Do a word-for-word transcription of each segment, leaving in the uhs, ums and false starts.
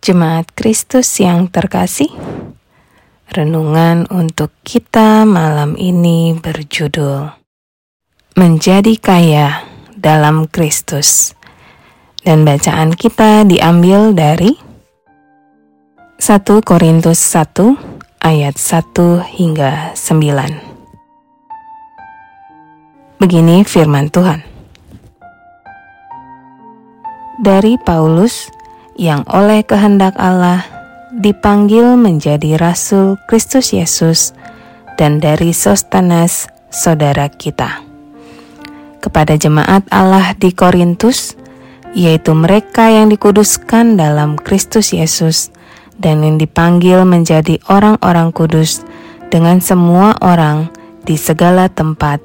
Jemaat Kristus yang terkasih, renungan untuk kita malam ini berjudul Menjadi Kaya dalam Kristus. Dan bacaan kita diambil dari satu Korintus satu ayat satu hingga sembilan. Begini firman Tuhan. Dari Paulus, yang oleh kehendak Allah dipanggil menjadi Rasul Kristus Yesus, dan dari Sostanas, saudara kita. Kepada jemaat Allah di Korintus, yaitu mereka yang dikuduskan dalam Kristus Yesus, dan yang dipanggil menjadi orang-orang kudus dengan semua orang di segala tempat,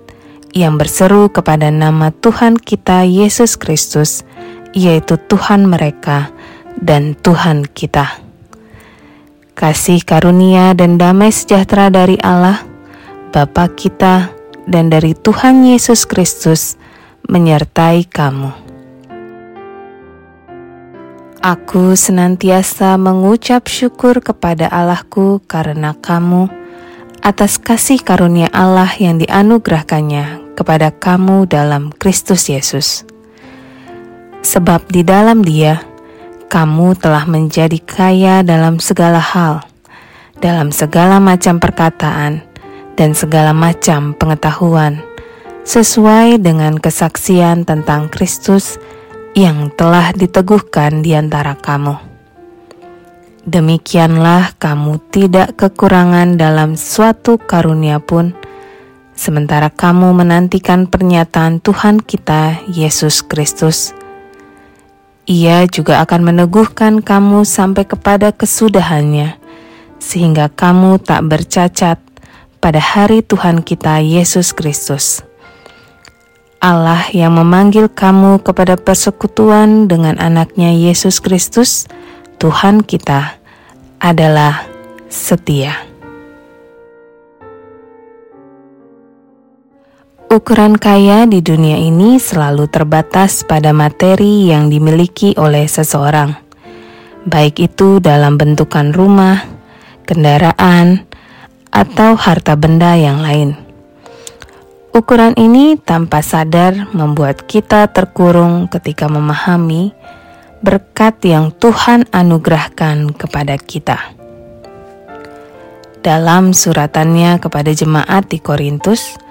yang berseru kepada nama Tuhan kita Yesus Kristus, yaitu Tuhan mereka dan Tuhan kita. Kasih karunia dan damai sejahtera dari Allah Bapa kita dan dari Tuhan Yesus Kristus menyertai kamu. Aku senantiasa mengucap syukur kepada Allahku karena kamu, atas kasih karunia Allah yang dianugerahkannya kepada kamu dalam Kristus Yesus. Sebab di dalam Dia kamu telah menjadi kaya dalam segala hal, dalam segala macam perkataan, dan segala macam pengetahuan, sesuai dengan kesaksian tentang Kristus yang telah diteguhkan di antara kamu. Demikianlah kamu tidak kekurangan dalam suatu karunia pun, sementara kamu menantikan pernyataan Tuhan kita, Yesus Kristus. Ia juga akan meneguhkan kamu sampai kepada kesudahannya, sehingga kamu tak bercacat pada hari Tuhan kita Yesus Kristus. Allah yang memanggil kamu kepada persekutuan dengan anaknya Yesus Kristus, Tuhan kita, adalah setia. Ukuran kaya di dunia ini selalu terbatas pada materi yang dimiliki oleh seseorang, baik itu dalam bentukan rumah, kendaraan, atau harta benda yang lain. Ukuran ini tanpa sadar membuat kita terkurung ketika memahami berkat yang Tuhan anugerahkan kepada kita. Dalam suratannya kepada jemaat di Korintus,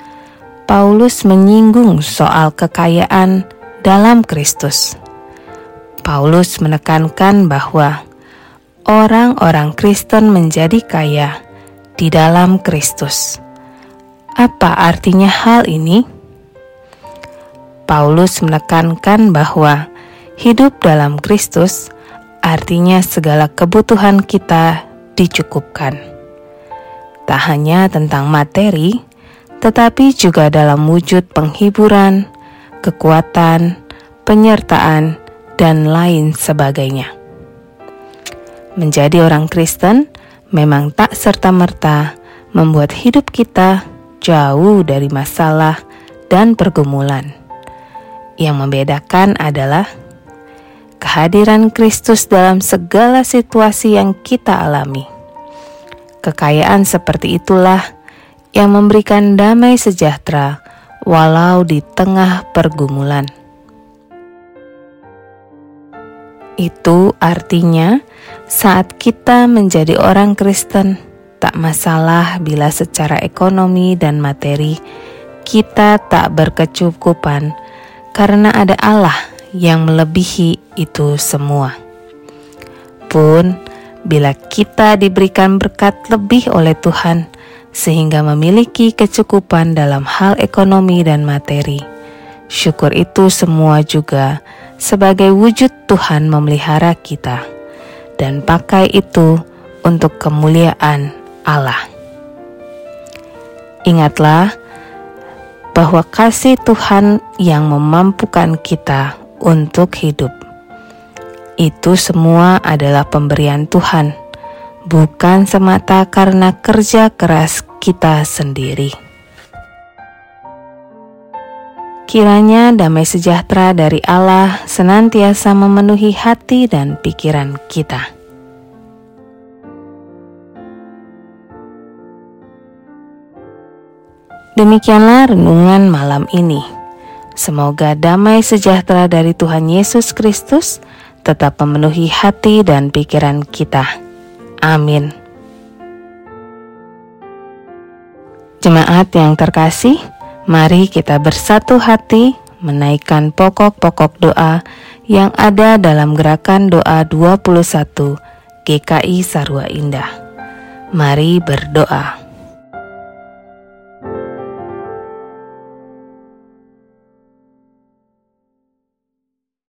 Paulus menyinggung soal kekayaan dalam Kristus. Paulus menekankan bahwa orang-orang Kristen menjadi kaya di dalam Kristus. Apa artinya hal ini? Paulus menekankan bahwa hidup dalam Kristus artinya segala kebutuhan kita dicukupkan. Tak hanya tentang materi, tetapi juga dalam wujud penghiburan, kekuatan, penyertaan, dan lain sebagainya. Menjadi orang Kristen memang tak serta-merta membuat hidup kita jauh dari masalah dan pergumulan. Yang membedakan adalah kehadiran Kristus dalam segala situasi yang kita alami. Kekayaan seperti itulah yang memberikan damai sejahtera walau di tengah pergumulan. Itu artinya saat kita menjadi orang Kristen, tak masalah bila secara ekonomi dan materi kita tak berkecukupan, karena ada Allah yang melebihi itu semua. Pun bila kita diberikan berkat lebih oleh Tuhan sehingga memiliki kecukupan dalam hal ekonomi dan materi, syukur itu semua juga sebagai wujud Tuhan memelihara kita, dan pakai itu untuk kemuliaan Allah. Ingatlah bahwa kasih Tuhan yang memampukan kita untuk hidup. Itu semua adalah pemberian Tuhan, bukan semata karena kerja keras kita sendiri. Kiranya damai sejahtera dari Allah senantiasa memenuhi hati dan pikiran kita. Demikianlah renungan malam ini. Semoga damai sejahtera dari Tuhan Yesus Kristus tetap memenuhi hati dan pikiran kita. Amin. Jemaat yang terkasih, mari kita bersatu hati menaikkan pokok-pokok doa yang ada dalam gerakan doa dua puluh satu G K I Sarua Indah. Mari berdoa.